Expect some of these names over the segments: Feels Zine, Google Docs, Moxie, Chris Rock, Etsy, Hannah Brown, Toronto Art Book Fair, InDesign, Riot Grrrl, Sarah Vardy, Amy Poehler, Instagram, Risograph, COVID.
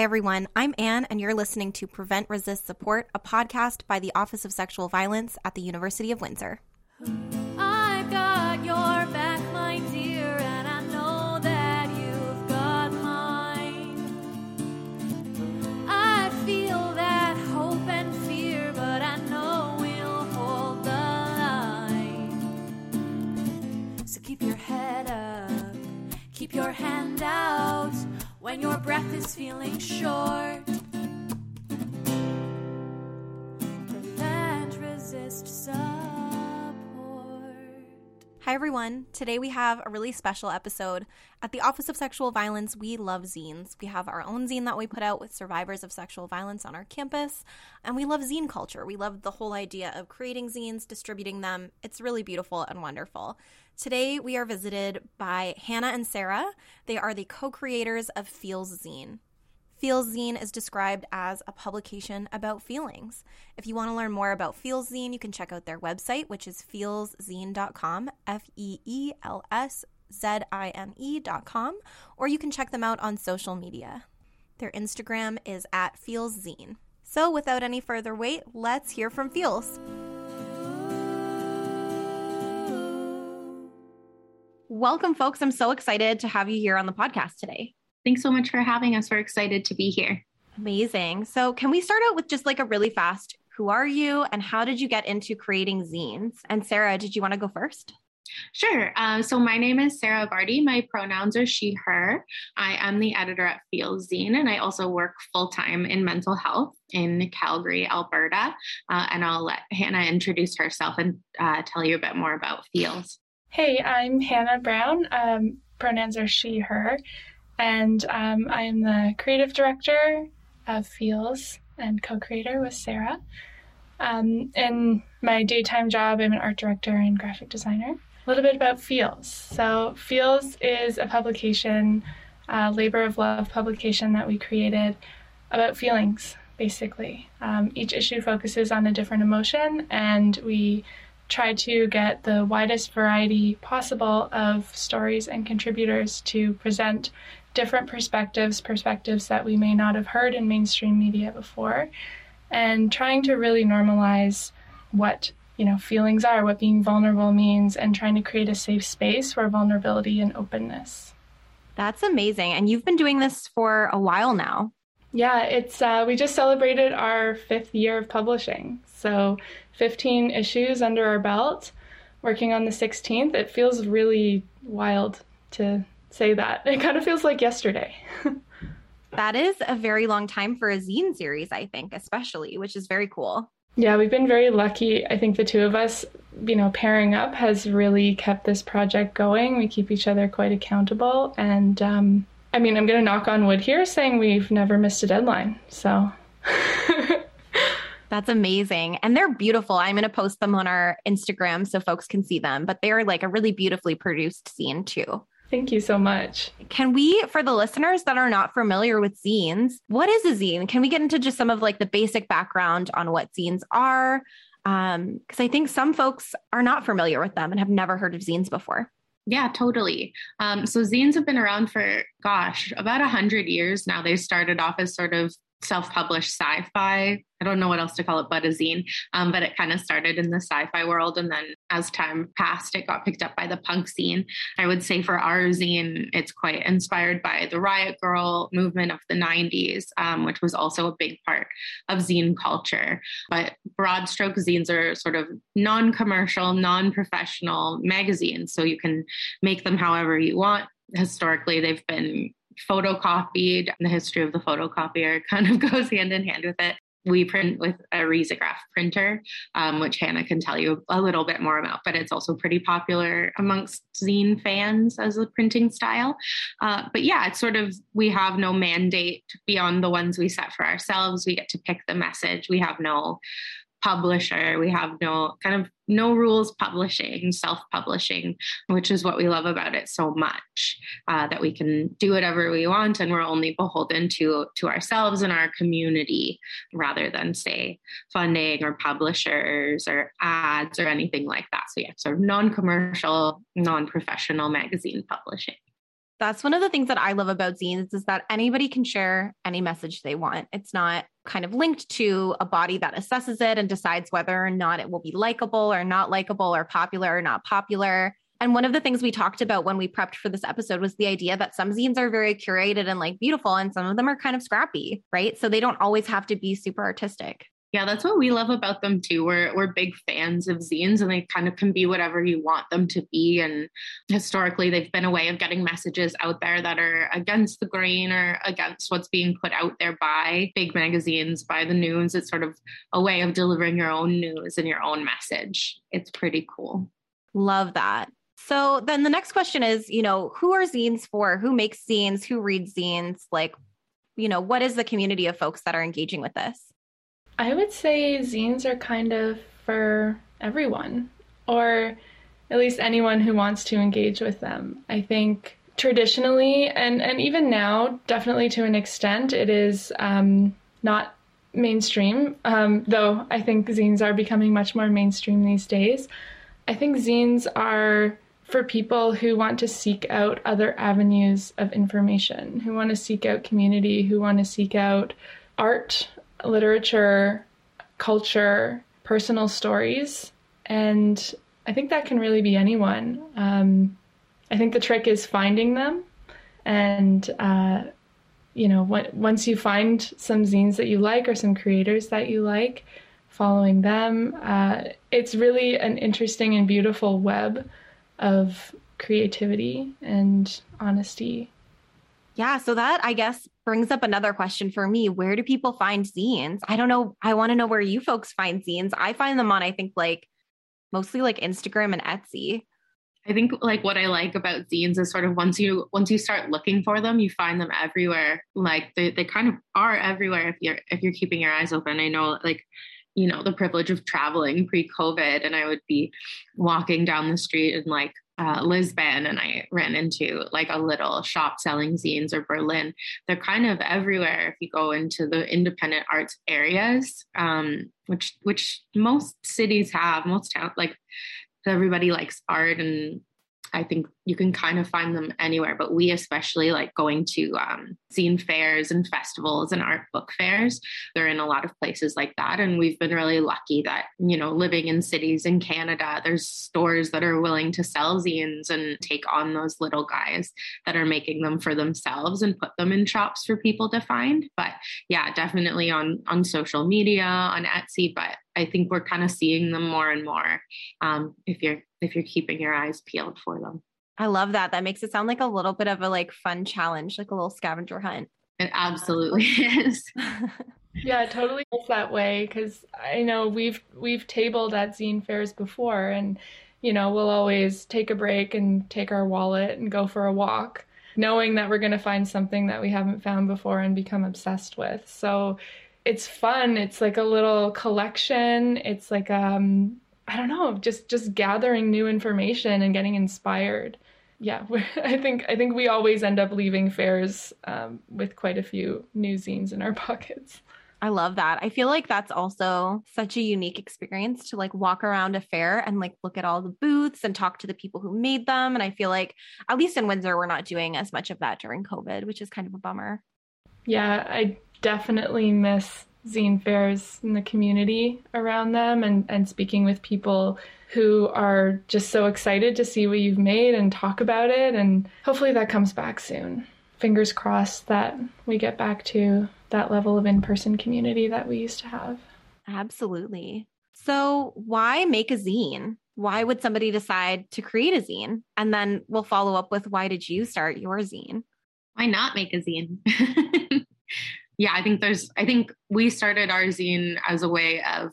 Hi, everyone. I'm Anne, and you're listening to Prevent, Resist, Support, a podcast by the Office of Sexual Violence at the University of Windsor. I've got your back, my dear, and I know that you've got mine. I feel that hope and fear, but I know we'll hold the line. So keep your head up, keep your hand out. When your breath is feeling short, prevent, resist, support. Hi everyone, today we have a really special episode. At the Office of Sexual Violence, we love zines. We have our own zine that we put out with survivors of sexual violence on our campus, and we love zine culture. We love the whole idea of creating zines, distributing them. It's really beautiful and wonderful. Today, we are visited by Hannah and Sarah. They are the co-creators of Feels Zine. Feels Zine is described as a publication about feelings. If you want to learn more about Feels Zine, you can check out their website, which is feelszine.com, feelszine.com, or you can check them out on social media. Their Instagram is at Feels Zine. So without any further wait, let's hear from Feels. Welcome, folks. I'm so excited to have you here on the podcast today. Thanks so much for having us. We're excited to be here. Amazing. So can we start out with just like a really fast, who are you and how did you get into creating zines? And Sarah, did you want to go first? Sure. So my name is Sarah Vardy. My pronouns are she, her. I am the editor at Feels Zine, and I also work full-time in mental health in Calgary, Alberta. And I'll let Hannah introduce herself and tell you a bit more about Feels. Hey, I'm Hannah Brown. Pronouns are she, her, and I'm the creative director of Feels and co-creator with Sarah. In my daytime job, I'm an art director and graphic designer. A little bit about Feels. So Feels is a publication, labor of love publication that we created about feelings, basically. Each issue focuses on a different emotion, and we try to get the widest variety possible of stories and contributors to present different perspectives that we may not have heard in mainstream media before, and trying to really normalize what, feelings are, what being vulnerable means, and trying to create a safe space for vulnerability and openness. That's amazing. And you've been doing this for a while now. Yeah, it's we just celebrated our 5th year of publishing. So 15 issues under our belt, working on the 16th. It feels really wild to say that. It kind of feels like yesterday. That is a very long time for a zine series, I think, especially, which is very cool. Yeah, we've been very lucky. I think the two of us, pairing up has really kept this project going. We keep each other quite accountable, and I'm going to knock on wood here saying we've never missed a deadline. So that's amazing. And they're beautiful. I'm going to post them on our Instagram so folks can see them, but they're like a really beautifully produced zine too. Thank you so much. Can we, for the listeners that are not familiar with zines, what is a zine? Can we get into just some of like the basic background on what zines are? Because I think some folks are not familiar with them and have never heard of zines before. Yeah, totally. So zines have been around for, about 100 years now. They started off as sort of self-published sci-fi. I don't know what else to call it, but a zine. But it kind of started in the sci-fi world. And then as time passed, it got picked up by the punk scene. I would say for our zine, it's quite inspired by the Riot Grrrl movement of the 90s, which was also a big part of zine culture. But broad stroke zines are sort of non-commercial, non-professional magazines. So you can make them however you want. Historically, they've been photocopied. The history of the photocopier kind of goes hand in hand with it. We print with a Risograph printer, which Hannah can tell you a little bit more about, but it's also pretty popular amongst zine fans as a printing style. But yeah, it's sort of, we have no mandate beyond the ones we set for ourselves. We get to pick the message. We have no publisher. We have no rules publishing, self-publishing, which is what we love about it so much, that we can do whatever we want and we're only beholden to ourselves and our community rather than, say, funding or publishers or ads or anything like that. So yeah, sort of non-commercial, non-professional magazine publishing. That's one of the things that I love about zines is that anybody can share any message they want. It's not kind of linked to a body that assesses it and decides whether or not it will be likable or not likable or popular or not popular. And one of the things we talked about when we prepped for this episode was the idea that some zines are very curated and like beautiful, and some of them are kind of scrappy, right? So they don't always have to be super artistic. Yeah, that's what we love about them too. We're big fans of zines, and they kind of can be whatever you want them to be. And historically, they've been a way of getting messages out there that are against the grain or against what's being put out there by big magazines, by the news. It's sort of a way of delivering your own news and your own message. It's pretty cool. Love that. So then the next question is, you know, who are zines for? Who makes zines? Who reads zines? Like, you know, what is the community of folks that are engaging with this? I would say zines are kind of for everyone, or at least anyone who wants to engage with them. I think traditionally, and even now, definitely to an extent, it is not mainstream, though I think zines are becoming much more mainstream these days. I think zines are for people who want to seek out other avenues of information, who want to seek out community, who want to seek out art, literature, culture, personal stories. And I think that can really be anyone. I think the trick is finding them. And, you know, once you find some zines that you like or some creators that you like, following them, it's really an interesting and beautiful web of creativity and honesty. Yeah. So that, I guess, brings up another question for me. Where do people find zines? I don't know. I want to know where you folks find zines. I find them on, I think, like mostly like Instagram and Etsy. I think like what I like about zines is sort of once you start looking for them, you find them everywhere. Like they kind of are everywhere if you're keeping your eyes open. I know, like, you know, the privilege of traveling pre-COVID, and I would be walking down the street and like, Lisbon, and I ran into like a little shop selling zines, or Berlin. They're kind of everywhere if you go into the independent arts areas, which most cities have, most towns, like everybody likes art, and I think you can kind of find them anywhere. But we especially like going to zine fairs and festivals and art book fairs. They're in a lot of places like that. And we've been really lucky that, you know, living in cities in Canada, there's stores that are willing to sell zines and take on those little guys that are making them for themselves and put them in shops for people to find. But yeah, definitely on social media, on Etsy. But I think we're kind of seeing them more and more if you're keeping your eyes peeled for them. I love that. That makes it sound like a little bit of a like fun challenge, like a little scavenger hunt. It absolutely is. Yeah, it totally is that way. 'Cause I know we've tabled at zine fairs before, and, you know, we'll always take a break and take our wallet and go for a walk, knowing that we're going to find something that we haven't found before and become obsessed with. So it's fun. It's like a little collection. It's like, I don't know, just gathering new information and getting inspired. Yeah, I think we always end up leaving fairs with quite a few new zines in our pockets. I love that. I feel like that's also such a unique experience to like walk around a fair and like look at all the booths and talk to the people who made them. And I feel like at least in Windsor, we're not doing as much of that during COVID, which is kind of a bummer. Yeah, I definitely miss zine fairs and the community around them, and speaking with people who are just so excited to see what you've made and talk about it. And hopefully that comes back soon. Fingers crossed that we get back to that level of in-person community that we used to have. Absolutely. So why make a zine? Why would somebody decide to create a zine? And then we'll follow up with, why did you start your zine? Why not make a zine? Yeah, I think we started our zine as a way of,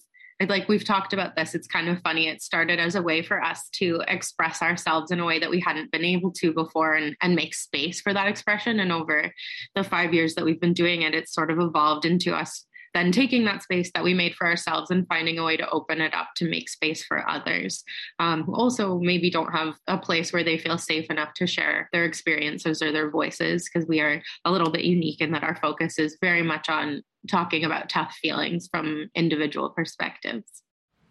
like, we've talked about this. It's kind of funny. It started as a way for us to express ourselves in a way that we hadn't been able to before, and make space for that expression. And over the 5 years that we've been doing it, it's sort of evolved into us then taking that space that we made for ourselves and finding a way to open it up to make space for others who also maybe don't have a place where they feel safe enough to share their experiences or their voices, because we are a little bit unique in that our focus is very much on talking about tough feelings from individual perspectives.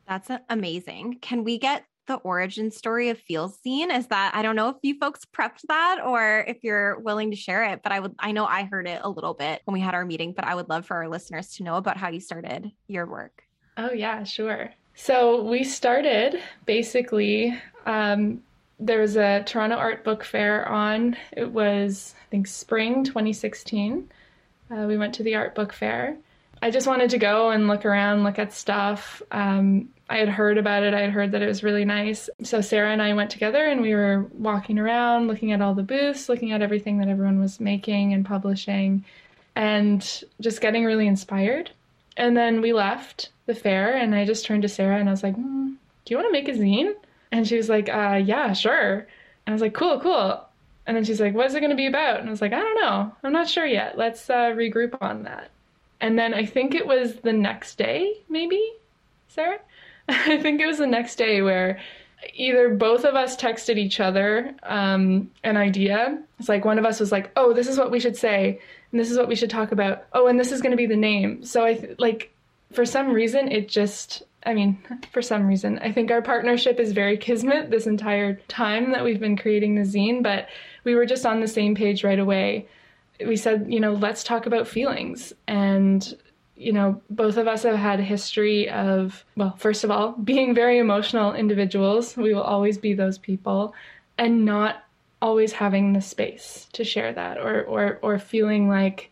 That's amazing. Can we get the origin story of Feels Zine is that, I don't know if you folks prepped that or if you're willing to share it, but I know I heard it a little bit when we had our meeting, but I would love for our listeners to know about how you started your work. Oh yeah, sure. So we started basically, there was a Toronto Art Book Fair on, it was, I think, spring 2016. We went to the art book fair. I just wanted to go and look around, look at stuff. I had heard about it. I had heard that it was really nice. So Sarah and I went together and we were walking around, looking at all the booths, looking at everything that everyone was making and publishing, and just getting really inspired. And then we left the fair and I just turned to Sarah and I was like, do you want to make a zine? And she was like, yeah, sure. And I was like, cool. And then she's like, what's it going to be about? And I was like, I don't know. I'm not sure yet. Let's regroup on that. And then I think it was the next day, maybe, Sarah? I think it was the next day where either both of us texted each other an idea. It's like one of us was like, oh, this is what we should say. And this is what we should talk about. Oh, and this is going to be the name. So for some reason, I think our partnership is very kismet this entire time that we've been creating the zine, but we were just on the same page right away. We said, let's talk about feelings. And, both of us have had a history of, well, first of all, being very emotional individuals. We will always be those people, and not always having the space to share that or feeling like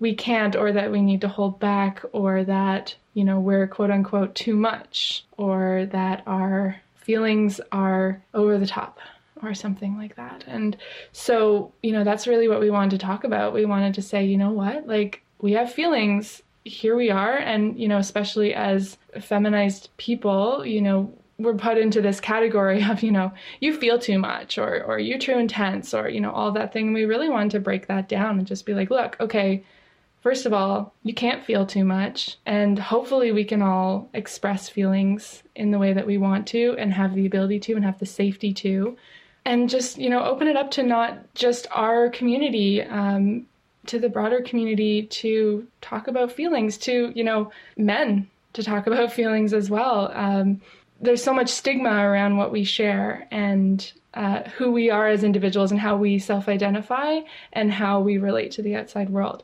we can't, or that we need to hold back, or that, we're quote unquote too much, or that our feelings are over the top or something like that. And so, that's really what we wanted to talk about. We wanted to say, we have feelings, here we are. And, especially as feminized people, we're put into this category of, you feel too much, or you're too intense, or, all that thing. We really wanted to break that down and just be like, look, okay, first of all, you can't feel too much, and hopefully we can all express feelings in the way that we want to, and have the ability to, and have the safety to, and just, open it up to not just our community, to the broader community, to talk about feelings, to, men to talk about feelings as well. There's so much stigma around what we share and who we are as individuals and how we self-identify and how we relate to the outside world.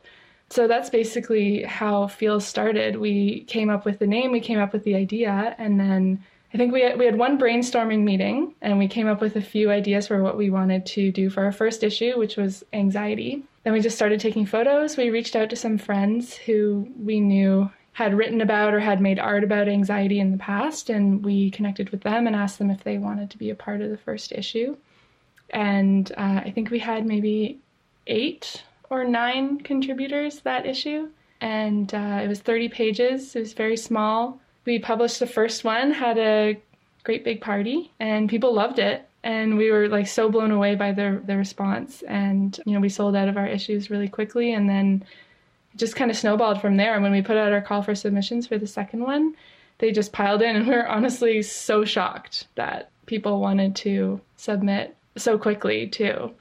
So that's basically how Feels started. We came up with the name, we came up with the idea, and then I think we had one brainstorming meeting and we came up with a few ideas for what we wanted to do for our first issue, which was anxiety. Then we just started taking photos. We reached out to some friends who we knew had written about or had made art about anxiety in the past, and we connected with them and asked them if they wanted to be a part of the first issue. And I think we had maybe 8 or 9 contributors that issue, and it was 30 pages. It was very small. We published the first one, had a great big party, and people loved it, and we were so blown away by the response. And we sold out of our issues really quickly, and then it just kind of snowballed from there. And when we put out our call for submissions for the second one, they just piled in, and we were honestly so shocked that people wanted to submit so quickly too.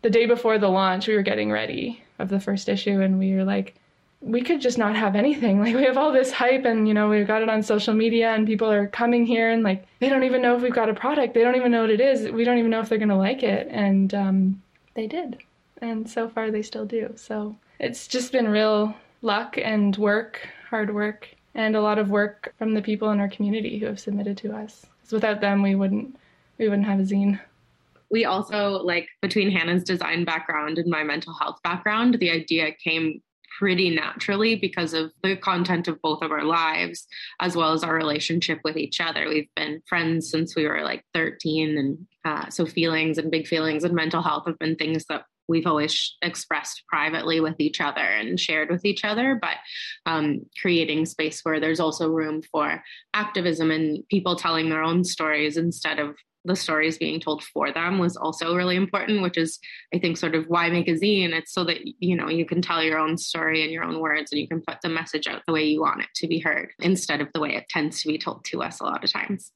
The day before the launch, we were getting ready of the first issue, and we were like, we could just not have anything. We have all this hype, and, we've got it on social media, and people are coming here, and, they don't even know if we've got a product. They don't even know what it is. We don't even know if they're going to like it. And they did. And so far, they still do. So it's just been real luck and work, hard work, and a lot of work from the people in our community who have submitted to us. Because without them, we wouldn't have a zine. We also, between Hannah's design background and my mental health background, the idea came pretty naturally because of the content of both of our lives, as well as our relationship with each other. We've been friends since we were 13. And so feelings and big feelings and mental health have been things that we've always expressed privately with each other and shared with each other, but creating space where there's also room for activism and people telling their own stories instead of the stories being told for them was also really important, which is, I think, sort of why make a zine. It's so that, you can tell your own story in your own words, and you can put the message out the way you want it to be heard instead of the way it tends to be told to us a lot of times.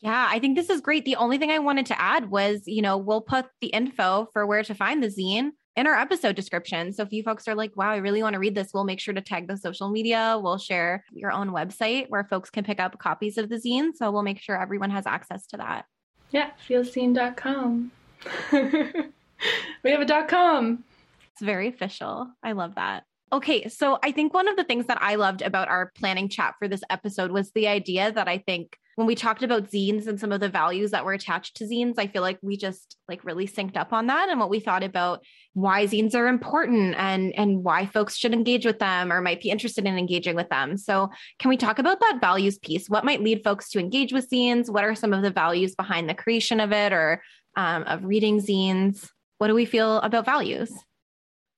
Yeah, I think this is great. The only thing I wanted to add was, we'll put the info for where to find the zine in our episode description. So if you folks are like, wow, I really want to read this, we'll make sure to tag the social media. We'll share your own website where folks can pick up copies of the zine. So we'll make sure everyone has access to that. Yeah, feelszine.com. We have a .com. It's very official. I love that. Okay, so I think one of the things that I loved about our planning chat for this episode was the idea that I think when we talked about zines and some of the values that were attached to zines, I feel like we just like really synced up on that and what we thought about why zines are important and why folks should engage with them or might be interested in engaging with them. So can we talk about that values piece? What might lead folks to engage with zines? What are some of the values behind the creation of it or of reading zines? What do we feel about values?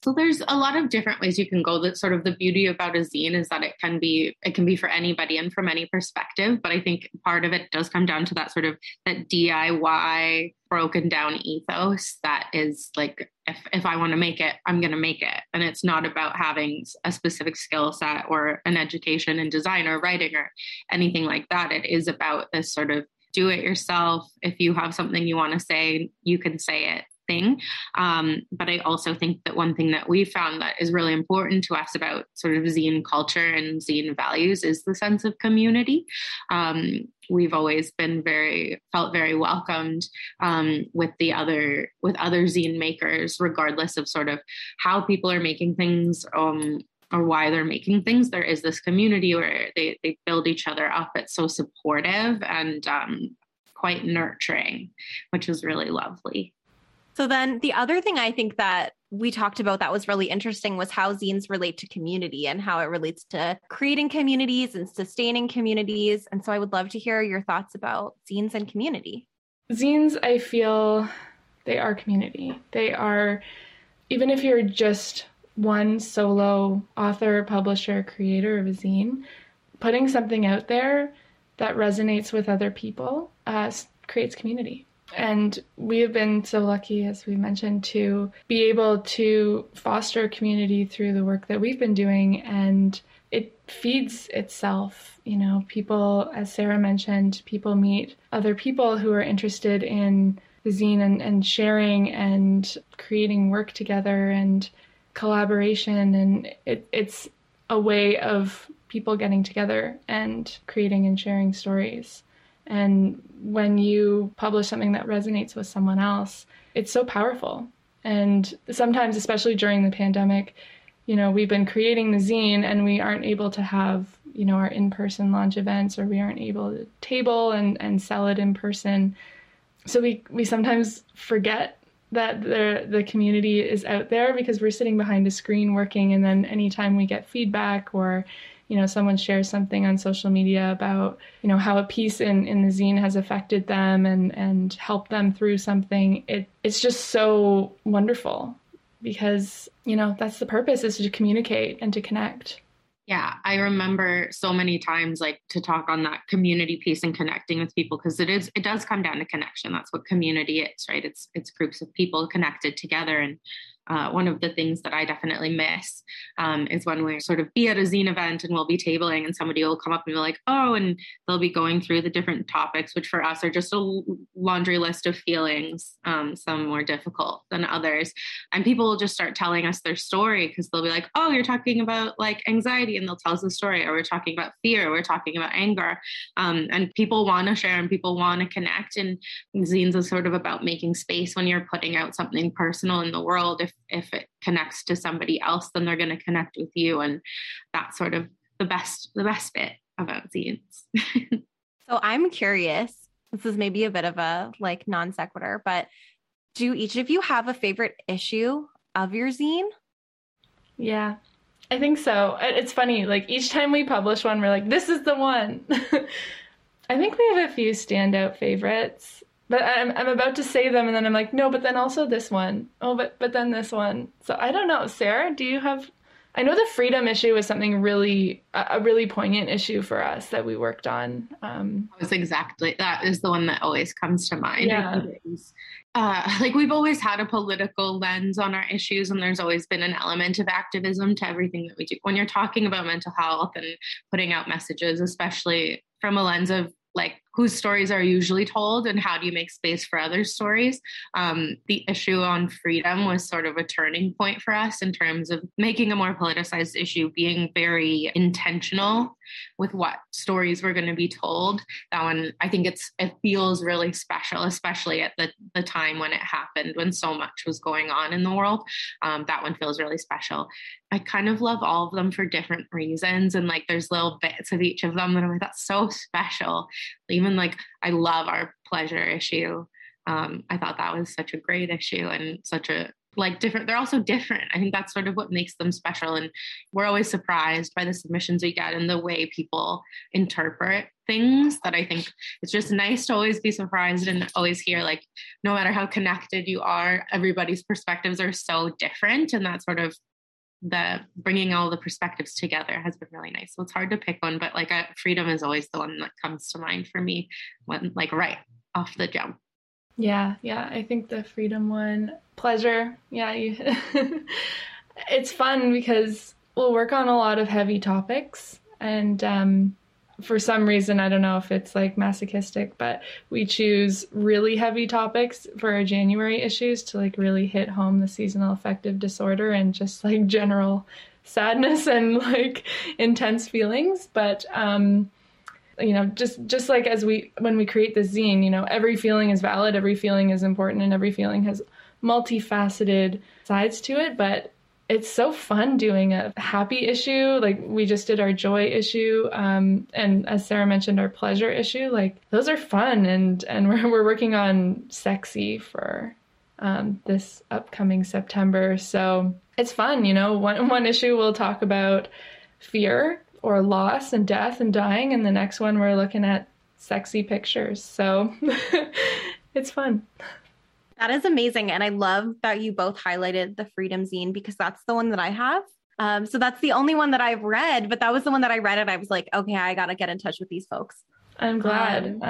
So there's a lot of different ways you can go. That's sort of the beauty about a zine is that it can be for anybody and from any perspective. But I think part of it does come down to that sort of that DIY broken down ethos that is like, if I want to make it, I'm going to make it. And it's not about having a specific skill set or an education in design or writing or anything like that. It is about this sort of do it yourself. If you have something you want to say, you can say it. But I also think that one thing that we found that is really important to us about sort of zine culture and zine values is the sense of community. We've always been felt very welcomed with other zine makers, regardless of sort of how people are making things or why they're making things. There is this community where they build each other up. It's so supportive and quite nurturing, which is really lovely. So then the other thing I think that we talked about that was really interesting was how zines relate to community and how it relates to creating communities and sustaining communities. And so I would love to hear your thoughts about zines and community. Zines, I feel they are community. They are, even if you're just one solo author, publisher, creator of a zine, putting something out there that resonates with other people creates community. And we have been so lucky, as we mentioned, to be able to foster community through the work that we've been doing. And it feeds itself. You know, people, as Sarah mentioned, people meet other people who are interested in the zine and sharing and creating work together and collaboration. And it's a way of people getting together and creating and sharing stories. And when you publish something that resonates with someone else, it's so powerful. And sometimes, especially during the pandemic, you know, we've been creating the zine and we aren't able to have, you know, our in-person launch events, or we aren't able to table and sell it in person. So we sometimes forget that the community is out there because we're sitting behind a screen working. And then anytime we get feedback or, you know, someone shares something on social media about, you know, how a piece in the zine has affected them and helped them through something. It's just so wonderful because, you know, that's the purpose, is to communicate and to connect. Yeah, I remember so many times, like, to talk on that community piece and connecting with people, because it does come down to connection. That's what community is, right? It's groups of people connected together. And one of the things that I definitely miss is when we sort of be at a zine event and we'll be tabling and somebody will come up and be like, oh, and they'll be going through the different topics, which for us are just a laundry list of feelings, some more difficult than others. And people will just start telling us their story because they'll be like, oh, you're talking about like anxiety, and they'll tell us the story, or we're talking about fear, or we're talking about anger. And people want to share and people want to connect. And zines are sort of about making space when you're putting out something personal in the world. If it connects to somebody else, then they're going to connect with you. And that's sort of the best bit about zines. So I'm curious, this is maybe a bit of a like non sequitur, but do each of you have a favorite issue of your zine? Yeah, I think so. It's funny, like each time we publish one, we're like, this is the one. I think we have a few standout favorites. But I'm about to say them and then I'm like, no, but then also this one. Oh, but then this one. So I don't know. Sarah, do you have... I know the freedom issue was something really, a really poignant issue for us that we worked on. That is the one that always comes to mind. Yeah. Like we've always had a political lens on our issues, and there's always been an element of activism to everything that we do. When you're talking about mental health and putting out messages, especially from a lens of like whose stories are usually told, and how do you make space for other stories? The issue on freedom was sort of a turning point for us in terms of making a more politicized issue, being very intentional with what stories were going to be told. That one, I think it feels really special, especially at the time when it happened, when so much was going on in the world. That one feels really special. I kind of love all of them for different reasons. And like, there's little bits of each of them that I'm like, that's so special. Even like, I love our pleasure issue. I thought that was such a great issue and such a like different. They're also different. I think that's sort of what makes them special. And we're always surprised by the submissions we get and the way people interpret things, that I think it's just nice to always be surprised and always hear, like, no matter how connected you are, everybody's perspectives are so different. And that sort of the bringing all the perspectives together has been really nice. So it's hard to pick one, but like freedom is always the one that comes to mind for me when like right off the jump. Yeah. I think the freedom one, pleasure. Yeah. It's fun because we'll work on a lot of heavy topics, and for some reason, I don't know if it's like masochistic, but we choose really heavy topics for our January issues to like really hit home the seasonal affective disorder and just like general sadness and like intense feelings. But, you know, just like when we create the zine, you know, every feeling is valid, every feeling is important, and every feeling has multifaceted sides to it. But it's so fun doing a happy issue. Like we just did our joy issue. And as Sarah mentioned, our pleasure issue, like those are fun. And we're working on sexy for this upcoming September. So it's fun. You know, one issue we'll talk about fear or loss and death and dying. And the next one we're looking at sexy pictures. So it's fun. That is amazing. And I love that you both highlighted the Freedom Zine, because that's the one that I have. So that's the only one that I've read, but that was the one that I read and I was like, okay, I got to get in touch with these folks. I'm glad.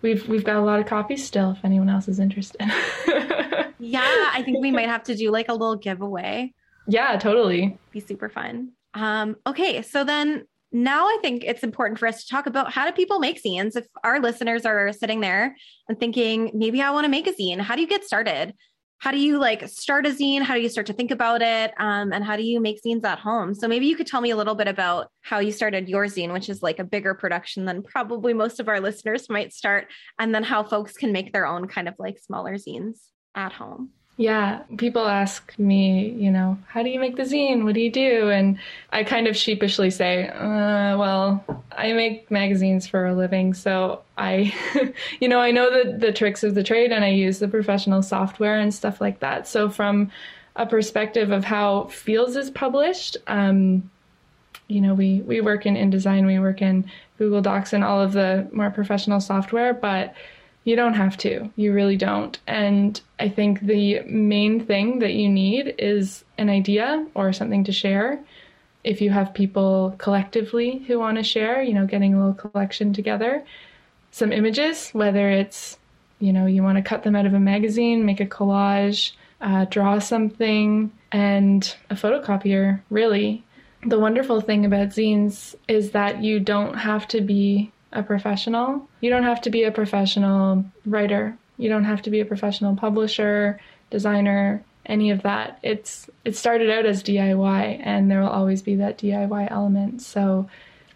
We've got a lot of copies still if anyone else is interested. Yeah, I think we might have to do like a little giveaway. Yeah, totally. Be super fun. Okay. So then now I think it's important for us to talk about, how do people make zines? If our listeners are sitting there and thinking, maybe I want to make a zine, how do you get started? How do you like start a zine? How do you start to think about it? And how do you make zines at home? So maybe you could tell me a little bit about how you started your zine, which is like a bigger production than probably most of our listeners might start, and then how folks can make their own kind of like smaller zines at home. Yeah, people ask me, you know, how do you make the zine? What do you do? And I kind of sheepishly say, well, I make magazines for a living. So I know the tricks of the trade, and I use the professional software and stuff like that. So from a perspective of how Feels is published, you know, we work in InDesign, we work in Google Docs and all of the more professional software, but you don't have to. You really don't. And I think the main thing that you need is an idea or something to share. If you have people collectively who want to share, you know, getting a little collection together, some images, whether it's, you know, you want to cut them out of a magazine, make a collage, draw something, and a photocopier, really. The wonderful thing about zines is that you don't have to be a professional. You don't have to be a professional writer. You don't have to be a professional publisher, designer, any of that. It started out as DIY, and there will always be that DIY element. So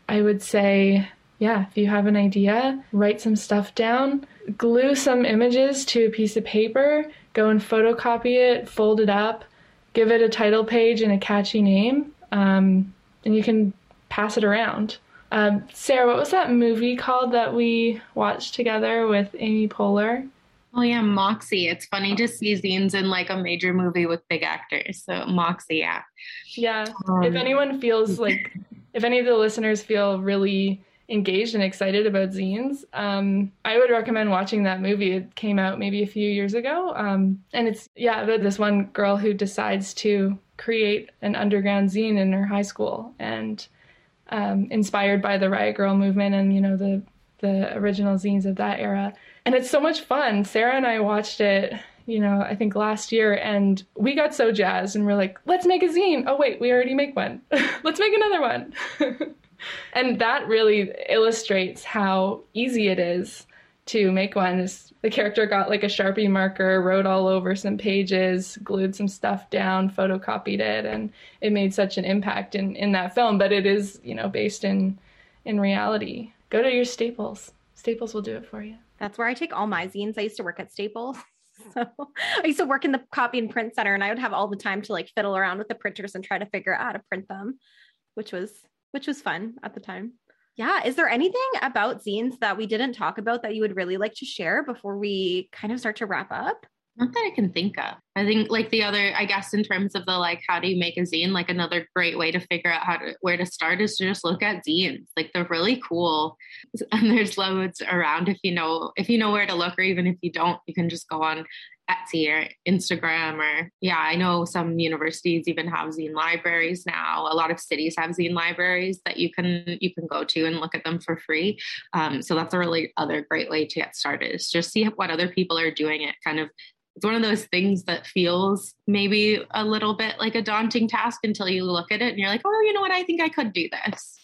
I would say, yeah, if you have an idea, write some stuff down, glue some images to a piece of paper, go and photocopy it, fold it up, give it a title page and a catchy name, and you can pass it around. Sarah, what was that movie called that we watched together with Amy Poehler? Oh yeah, Moxie. It's funny to see zines in like a major movie with big actors. So Moxie, yeah. Yeah. If anyone feels like, if any of the listeners feel really engaged and excited about zines, I would recommend watching that movie. It came out maybe a few years ago. And it's, yeah, about this one girl who decides to create an underground zine in her high school, and inspired by the Riot Grrrl movement and, you know, the original zines of that era. And it's so much fun. Sarah and I watched it, you know, I think last year, and we got so jazzed and we're like, let's make a zine. Oh, wait, we already make one. Let's make another one. And that really illustrates how easy it is to make one. The character got like a Sharpie marker, wrote all over some pages, glued some stuff down, photocopied it, and it made such an impact in that film. But it is, you know, based in reality. Go to your Staples. Staples will do it for you. That's where I take all my zines. I used to work at Staples. So I used to work in the copy and print center, and I would have all the time to like fiddle around with the printers and try to figure out how to print them, which was fun at the time. Yeah. Is there anything about zines that we didn't talk about that you would really like to share before we kind of start to wrap up? Not that I can think of. I think like the other, I guess in terms of the like, how do you make a zine? Like another great way to figure out where to start is to just look at zines. Like they're really cool. And there's loads around if you know where to look, or even if you don't, you can just go on Etsy or Instagram or I know some universities even have zine libraries now. A lot of cities have zine libraries that you can go to and look at them for free. So that's a really other great way to get started, is just see what other people are doing. It kind of, it's one of those things that feels maybe a little bit like a daunting task until you look at it and you're like, oh, you know what? I think I could do this.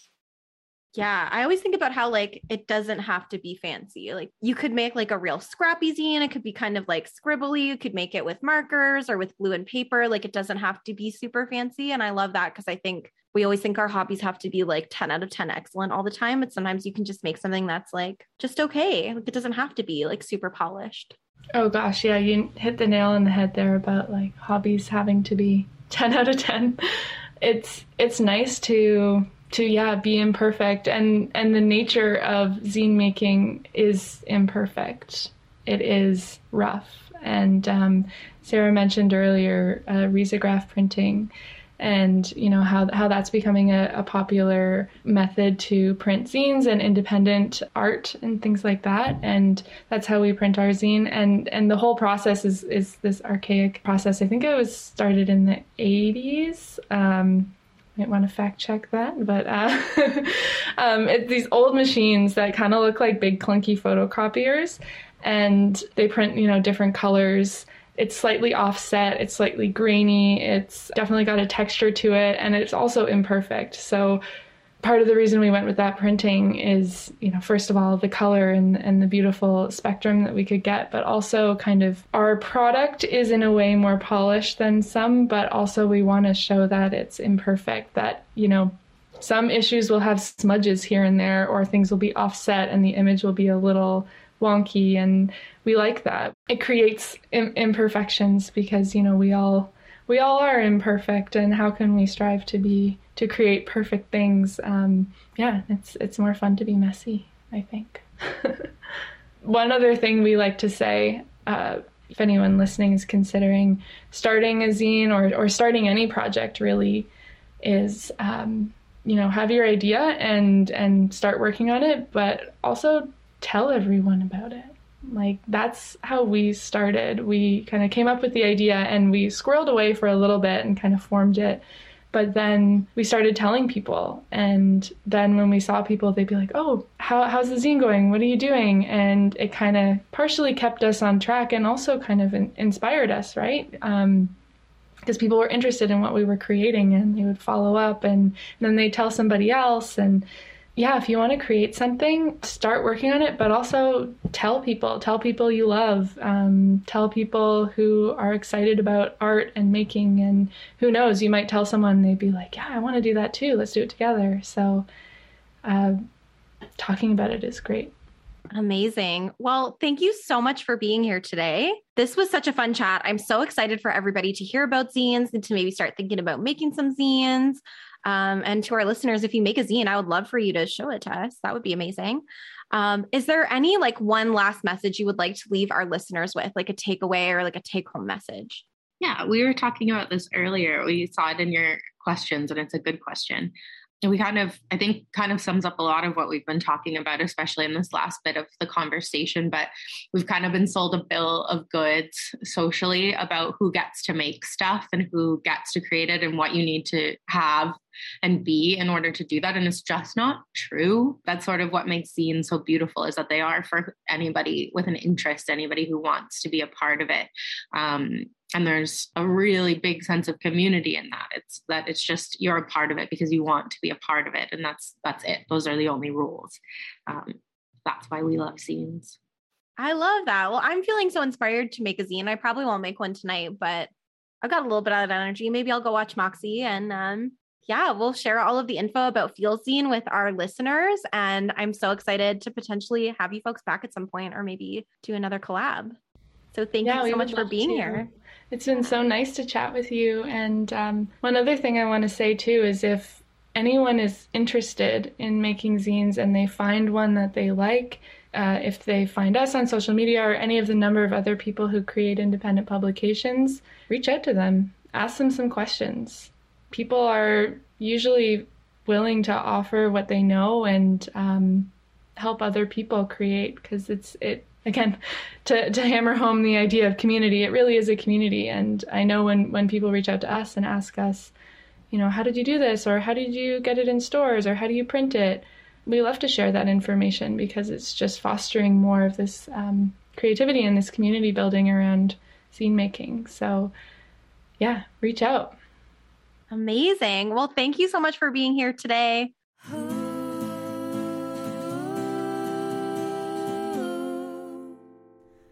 Yeah. I always think about how like, it doesn't have to be fancy. Like you could make like a real scrappy zine. It could be kind of like scribbly. You could make it with markers or with glue and paper. Like it doesn't have to be super fancy. And I love that, because I think we always think our hobbies have to be like 10 out of 10 excellent all the time. But sometimes you can just make something that's like, just okay. Like it doesn't have to be like super polished. Oh gosh, yeah, you hit the nail on the head there about like hobbies having to be 10 out of 10. It's nice to be imperfect, and the nature of zine making is imperfect. It is rough, and Sarah mentioned earlier risograph printing, and you know how that's becoming a popular method to print zines and independent art and things like that. And that's how we print our zine. And the whole process is this archaic process. I think it was started in the 80s. Might want to fact check that, but it's these old machines that kind of look like big clunky photocopiers, and they print, you know, different colors. It's slightly offset, it's slightly grainy, it's definitely got a texture to it, and it's also imperfect. So part of the reason we went with that printing is, you know, first of all, the color and the beautiful spectrum that we could get, but also kind of our product is in a way more polished than some, but also we want to show that it's imperfect, that, you know, some issues will have smudges here and there, or things will be offset and the image will be a little wonky, and we like that. It creates imperfections, because, you know, we all are imperfect, and how can we strive to create perfect things? It's more fun to be messy, I think. One other thing we like to say, if anyone listening is considering starting a zine or starting any project really, is you know, have your idea and start working on it, but also tell everyone about it. Like, that's how we started. We kind of came up with the idea and we squirreled away for a little bit and kind of formed it. But then we started telling people. And then when we saw people, they'd be like, oh, how's the zine going? What are you doing? And it kind of partially kept us on track, and also kind of inspired us, right? Because people were interested in what we were creating, and they would follow up, and then they'd tell somebody else. And yeah, if you want to create something, start working on it, but also tell people you love, tell people who are excited about art and making, and who knows, you might tell someone, they'd be like, yeah, I want to do that too. Let's do it together. So talking about it is great. Amazing. Well, thank you so much for being here today. This was such a fun chat. I'm so excited for everybody to hear about zines and to maybe start thinking about making some zines. And to our listeners, if you make a zine, I would love for you to show it to us. That would be amazing. Is there any like one last message you would like to leave our listeners with, like a takeaway or like a take home message? Yeah, we were talking about this earlier. We saw it in your questions, and it's a good question. And we kind of sums up a lot of what we've been talking about, especially in this last bit of the conversation. But we've kind of been sold a bill of goods socially about who gets to make stuff and who gets to create it and what you need to have and be in order to do that. And it's just not true. That's sort of what makes zines so beautiful, is that they are for anybody with an interest, anybody who wants to be a part of it. And there's a really big sense of community in that. It's just, you're a part of it because you want to be a part of it. And that's it. Those are the only rules. That's why we love zines. I love that. Well, I'm feeling so inspired to make a zine. I probably won't make one tonight, but I've got a little bit of that energy. Maybe I'll go watch Moxie and, yeah, we'll share all of the info about Feels Zine with our listeners. And I'm so excited to potentially have you folks back at some point, or maybe do another collab. So thank you so much for being here. It's been so nice to chat with you. And one other thing I want to say too is if anyone is interested in making zines and they find one that they like, if they find us on social media or any of the number of other people who create independent publications, reach out to them, ask them some questions. People are usually willing to offer what they know and help other people create, because again, to hammer home the idea of community, it really is a community. And I know when people reach out to us and ask us, you know, how did you do this? Or how did you get it in stores? Or how do you print it? We love to share that information because it's just fostering more of this creativity and this community building around zine making. So yeah, reach out. Amazing. Well, thank you so much for being here today.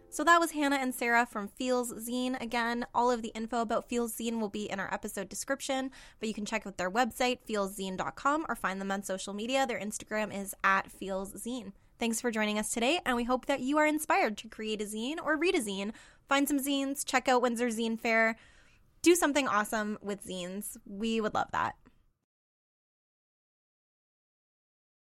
So that was Hannah and Sarah from Feels Zine. Again, all of the info about Feels Zine will be in our episode description, but you can check out their website, feelszine.com, or find them on social media. Their Instagram is @feelszine. Thanks for joining us today, and we hope that you are inspired to create a zine or read a zine, find some zines, check out Windsor Zine Fair. Do something awesome with zines. We would love that.